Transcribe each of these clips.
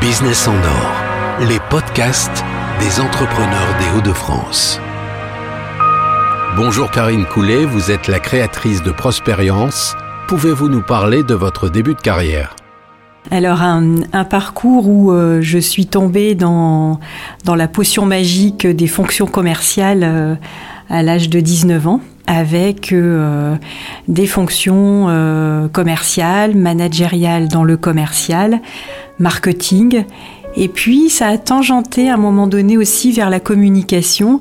Business en or, les podcasts des entrepreneurs des Hauts-de-France. Bonjour Karine Coulet, vous êtes la créatrice de Prospérience. Pouvez-vous nous parler de votre début de carrière ? Alors un parcours où je suis tombée dans la potion magique des fonctions commerciales à l'âge de 19 ans. Avec des fonctions commerciales, managériales dans le commercial, marketing. Et puis, ça a tangenté à un moment donné aussi vers la communication,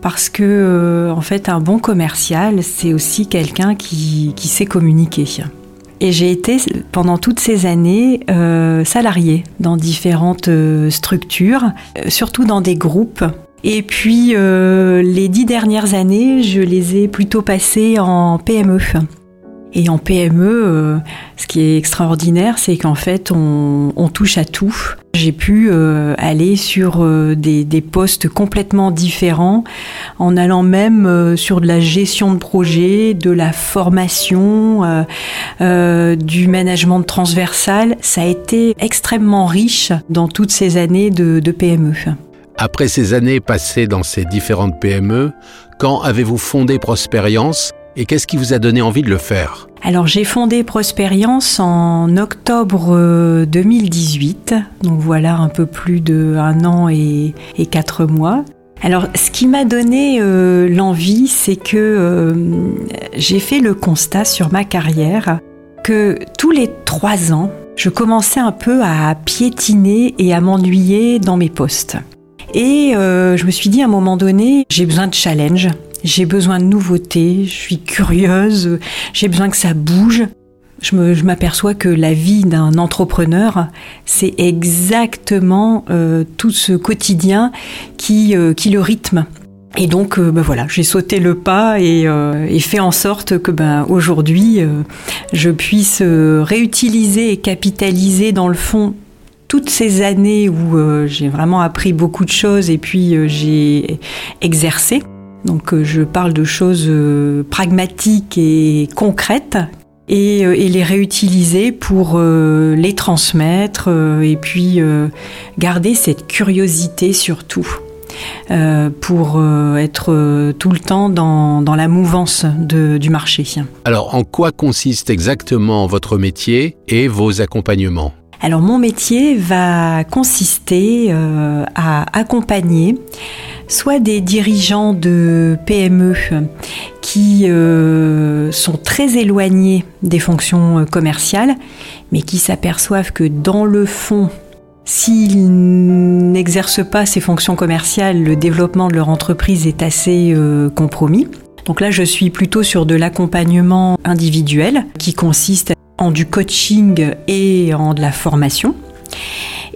parce que, en fait, un bon commercial, c'est aussi quelqu'un qui sait communiquer. Et j'ai été, pendant toutes ces années, salariée dans différentes structures, surtout dans des groupes. Et puis, les 10 dernières années, je les ai plutôt passées en PME. Et en PME, ce qui est extraordinaire, c'est qu'en fait, on touche à tout. J'ai pu aller sur des postes complètement différents, en allant même sur de la gestion de projet, de la formation, du management transversal. Ça a été extrêmement riche dans toutes ces années de PME. Après ces années passées dans ces différentes PME, quand avez-vous fondé Prospérience et qu'est-ce qui vous a donné envie de le faire ? Alors j'ai fondé Prospérience en octobre 2018, donc voilà un peu plus de 1 an et 4 mois. Alors ce qui m'a donné l'envie, c'est que j'ai fait le constat sur ma carrière que tous les 3 ans, je commençais un peu à piétiner et à m'ennuyer dans mes postes. Et je me suis dit à un moment donné, j'ai besoin de challenge, j'ai besoin de nouveautés, je suis curieuse, j'ai besoin que ça bouge. Je m'aperçois que la vie d'un entrepreneur, c'est exactement tout ce quotidien qui le rythme. Et donc, voilà, j'ai sauté le pas et fait en sorte que, aujourd'hui, je puisse réutiliser et capitaliser dans le fond toutes ces années où j'ai vraiment appris beaucoup de choses et puis j'ai exercé. Donc je parle de choses pragmatiques et concrètes et les réutiliser pour les transmettre et puis garder cette curiosité surtout pour être tout le temps dans la mouvance du marché. Alors en quoi consiste exactement votre métier et vos accompagnements ? Alors mon métier va consister à accompagner soit des dirigeants de PME qui sont très éloignés des fonctions commerciales, mais qui s'aperçoivent que dans le fond, s'ils n'exercent pas ces fonctions commerciales, le développement de leur entreprise est assez compromis. Donc là, je suis plutôt sur de l'accompagnement individuel qui consiste en du coaching et en de la formation.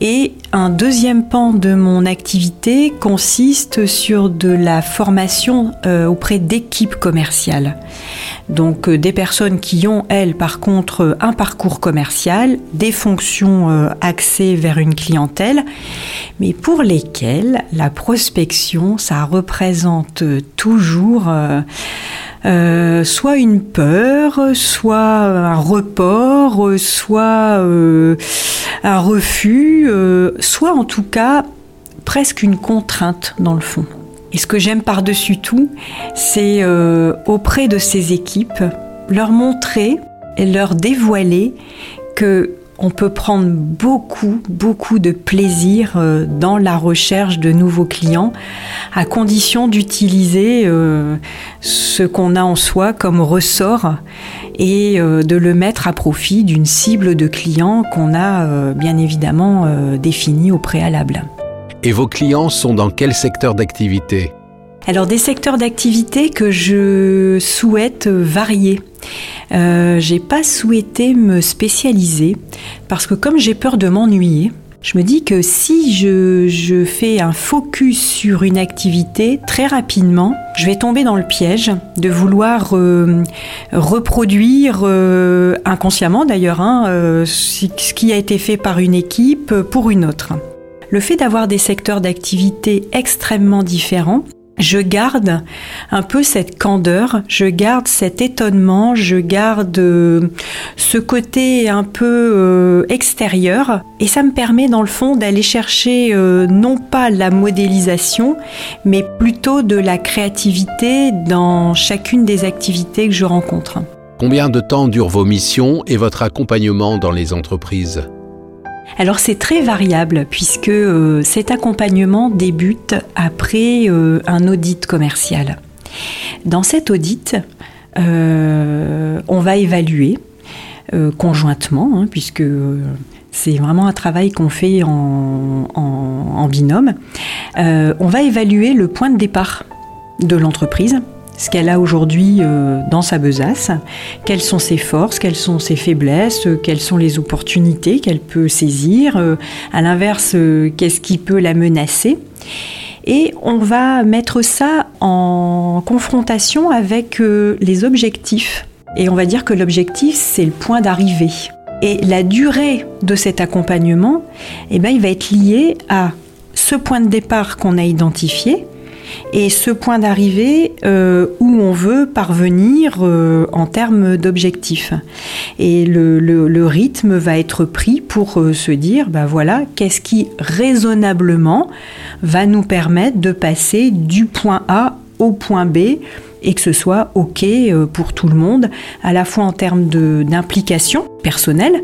Et un deuxième pan de mon activité consiste sur de la formation auprès d'équipes commerciales. Donc des personnes qui ont, elles, par contre, un parcours commercial, des fonctions axées vers une clientèle, mais pour lesquelles la prospection, ça représente toujours soit une peur, soit un report, soit un refus, soit en tout cas presque une contrainte dans le fond. Et ce que j'aime par-dessus tout, c'est auprès de ces équipes, leur montrer et leur dévoiler qu'on peut prendre beaucoup, beaucoup de plaisir dans la recherche de nouveaux clients, à condition d'utiliser ce qu'on a en soi comme ressort et de le mettre à profit d'une cible de clients qu'on a bien évidemment définie au préalable. Et vos clients sont dans quel secteur d'activité ? Alors des secteurs d'activité que je souhaite varier. J'ai pas souhaité me spécialiser parce que comme j'ai peur de m'ennuyer, je me dis que si je fais un focus sur une activité, très rapidement, je vais tomber dans le piège de vouloir reproduire inconsciemment d'ailleurs ce qui a été fait par une équipe pour une autre. Le fait d'avoir des secteurs d'activité extrêmement différents je garde un peu cette candeur, je garde cet étonnement, je garde ce côté un peu extérieur, et ça me permet dans le fond d'aller chercher non pas la modélisation, mais plutôt de la créativité dans chacune des activités que je rencontre. Combien de temps durent vos missions et votre accompagnement dans les entreprises ? Alors c'est très variable puisque cet accompagnement débute après un audit commercial. Dans cet audit, on va évaluer conjointement, puisque c'est vraiment un travail qu'on fait en binôme, on va évaluer le point de départ de l'entreprise, ce qu'elle a aujourd'hui dans sa besace, quelles sont ses forces, quelles sont ses faiblesses, quelles sont les opportunités qu'elle peut saisir, à l'inverse, qu'est-ce qui peut la menacer. Et on va mettre ça en confrontation avec les objectifs. Et on va dire que l'objectif, c'est le point d'arrivée. Et la durée de cet accompagnement, il va être lié à ce point de départ qu'on a identifié, et ce point d'arrivée où on veut parvenir en termes d'objectifs. Et le rythme va être pris pour se dire, voilà, qu'est-ce qui raisonnablement va nous permettre de passer du point A au point B et que ce soit OK pour tout le monde, à la fois en termes d'implication personnelle,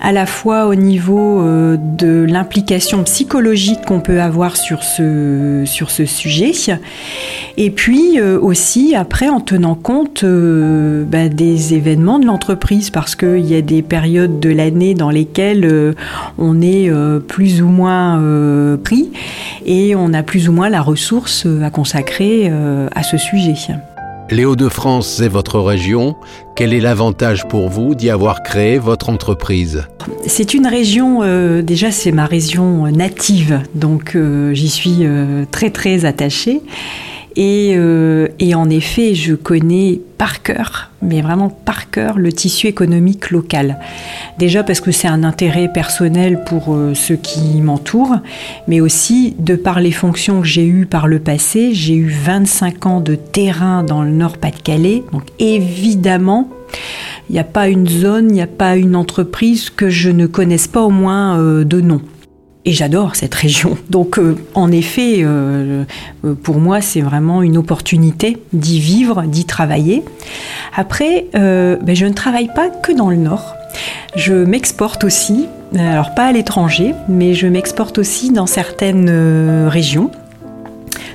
à la fois au niveau de l'implication psychologique qu'on peut avoir sur ce sujet, et puis aussi après en tenant compte des événements de l'entreprise, parce qu'il y a des périodes de l'année dans lesquelles on est plus ou moins pris et on a plus ou moins la ressource à consacrer à ce sujet. Les Hauts-de-France, c'est votre région. Quel est l'avantage pour vous d'y avoir créé votre entreprise ? C'est une région, déjà c'est ma région native, donc j'y suis très très attachée. Et en effet, je connais par cœur, mais vraiment par cœur, le tissu économique local. Déjà parce que c'est un intérêt personnel pour ceux qui m'entourent, mais aussi de par les fonctions que j'ai eues par le passé. J'ai eu 25 ans de terrain dans le Nord-Pas-de-Calais, donc évidemment, il n'y a pas une zone, il n'y a pas une entreprise que je ne connaisse pas au moins de nom. Et j'adore cette région. Donc, en effet, pour moi, c'est vraiment une opportunité d'y vivre, d'y travailler. Après, je ne travaille pas que dans le Nord. Je m'exporte aussi, alors pas à l'étranger, mais je m'exporte aussi dans certaines régions,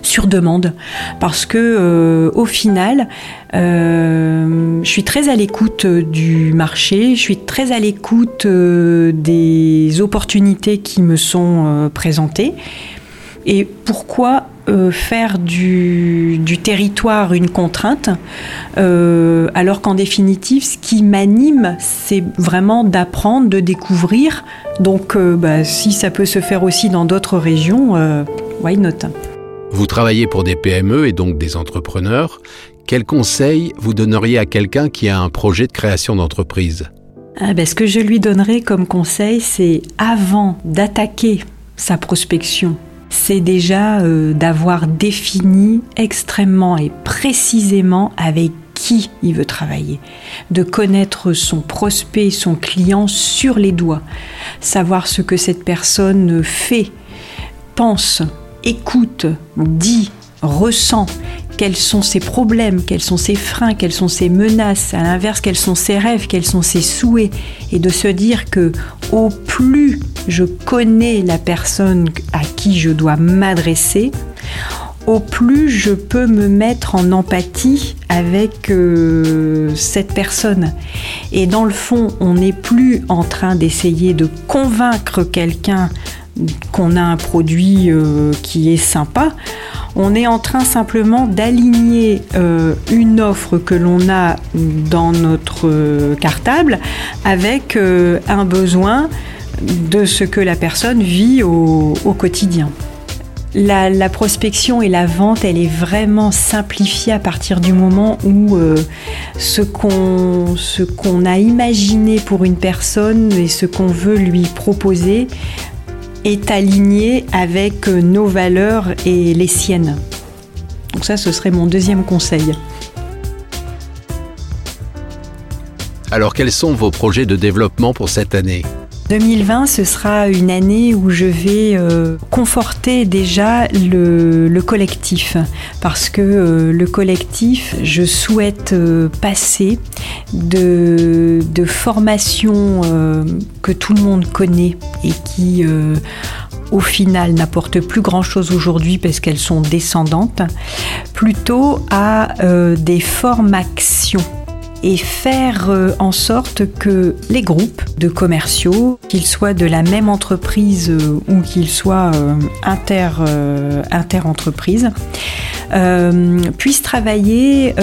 sur demande, parce que au final, je suis très à l'écoute du marché, je suis très à l'écoute des opportunités qui me sont présentées. Et pourquoi faire du territoire une contrainte, alors qu'en définitive, ce qui m'anime, c'est vraiment d'apprendre, de découvrir. Donc, si ça peut se faire aussi dans d'autres régions, why not? Vous travaillez pour des PME et donc des entrepreneurs. Quels conseils vous donneriez à quelqu'un qui a un projet de création d'entreprise ? Ce que je lui donnerais comme conseil, c'est avant d'attaquer sa prospection, c'est déjà d'avoir défini extrêmement et précisément avec qui il veut travailler, de connaître son prospect, son client sur les doigts, savoir ce que cette personne fait, pense, écoute, dit, ressent, quels sont ses problèmes, quels sont ses freins, quelles sont ses menaces, à l'inverse, quels sont ses rêves, quels sont ses souhaits, et de se dire que au plus je connais la personne à qui je dois m'adresser, au plus je peux me mettre en empathie avec cette personne. Et dans le fond, on n'est plus en train d'essayer de convaincre quelqu'un qu'on a un produit qui est sympa, on est en train simplement d'aligner une offre que l'on a dans notre cartable avec un besoin de ce que la personne vit au quotidien. La prospection et la vente, elle est vraiment simplifiée à partir du moment où ce qu'on a imaginé pour une personne et ce qu'on veut lui proposer est aligné avec nos valeurs et les siennes. Donc ça, ce serait mon deuxième conseil. Alors, quels sont vos projets de développement pour cette année ? 2020, ce sera une année où je vais conforter déjà le collectif, parce que le collectif, je souhaite passer de formations que tout le monde connaît et qui, au final, n'apportent plus grand-chose aujourd'hui parce qu'elles sont descendantes, plutôt à des formations. Et faire en sorte que les groupes de commerciaux, qu'ils soient de la même entreprise ou qu'ils soient inter-entreprises, puissent travailler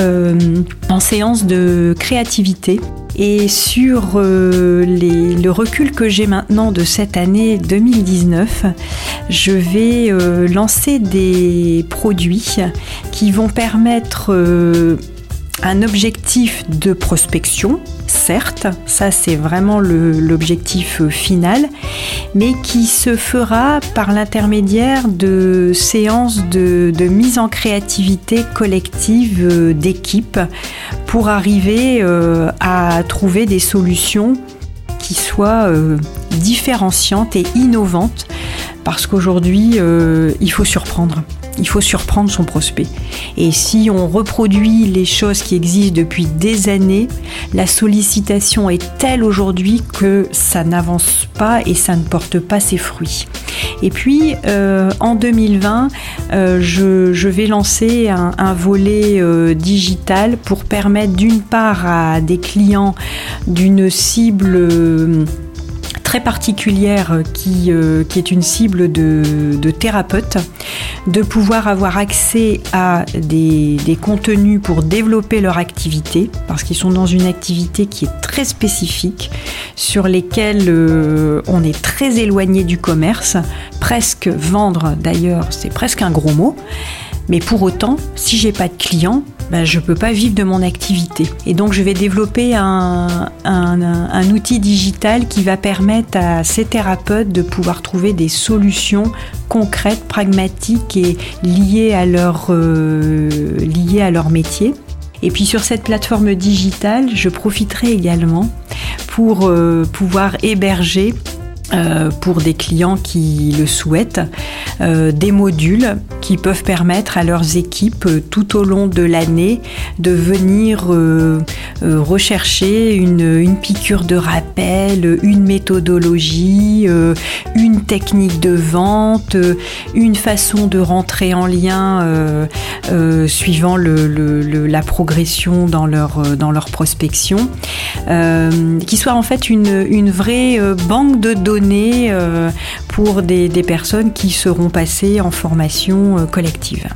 en séance de créativité. Et sur le recul que j'ai maintenant de cette année 2019, je vais lancer des produits qui vont permettre... Un objectif de prospection, certes, ça c'est vraiment l'objectif final, mais qui se fera par l'intermédiaire de séances de mise en créativité collective d'équipe pour arriver à trouver des solutions qui soient différenciantes et innovantes, parce qu'aujourd'hui il faut surprendre. Il faut surprendre son prospect. Et si on reproduit les choses qui existent depuis des années, la sollicitation est telle aujourd'hui que ça n'avance pas et ça ne porte pas ses fruits. Et puis, en 2020, je vais lancer un volet digital pour permettre d'une part à des clients d'une cible... très particulière qui est une cible de thérapeute, de pouvoir avoir accès à des contenus pour développer leur activité, parce qu'ils sont dans une activité qui est très spécifique, sur lesquels on est très éloigné du commerce, presque vendre d'ailleurs, c'est presque un gros mot, mais pour autant, si j'ai pas de clients, je ne peux pas vivre de mon activité. Et donc, je vais développer un outil digital qui va permettre à ces thérapeutes de pouvoir trouver des solutions concrètes, pragmatiques et liées à leur métier. Et puis, sur cette plateforme digitale, je profiterai également pour pouvoir héberger pour des clients qui le souhaitent, des modules qui peuvent permettre à leurs équipes tout au long de l'année de venir rechercher une piqûre de rappel, une méthodologie, une technique de vente, une façon de rentrer en lien suivant la progression dans leur prospection, qui soit en fait une vraie banque de données pour des personnes qui seront passées en formation collective.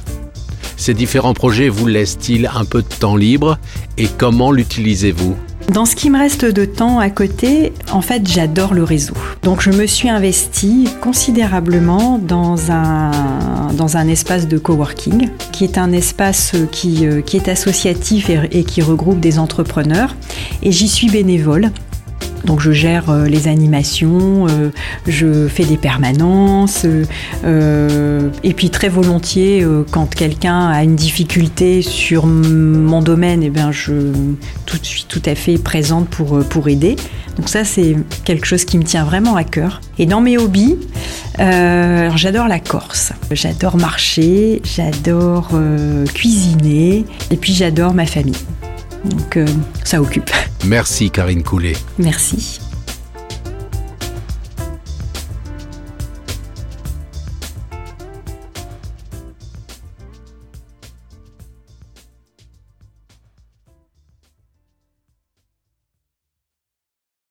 Ces différents projets vous laissent-ils un peu de temps libre et comment l'utilisez-vous ? Dans ce qui me reste de temps à côté, en fait, j'adore le réseau. Donc, je me suis investie considérablement dans un espace de coworking, qui est un espace qui est associatif et qui regroupe des entrepreneurs. Et j'y suis bénévole. Donc je gère les animations, je fais des permanences et puis très volontiers quand quelqu'un a une difficulté sur mon domaine, je suis tout à fait présente pour aider. Donc ça c'est quelque chose qui me tient vraiment à cœur. Et dans mes hobbies, alors j'adore la Corse, j'adore marcher, j'adore cuisiner et puis j'adore ma famille. Donc ça occupe. Merci Karine Coulet. Merci.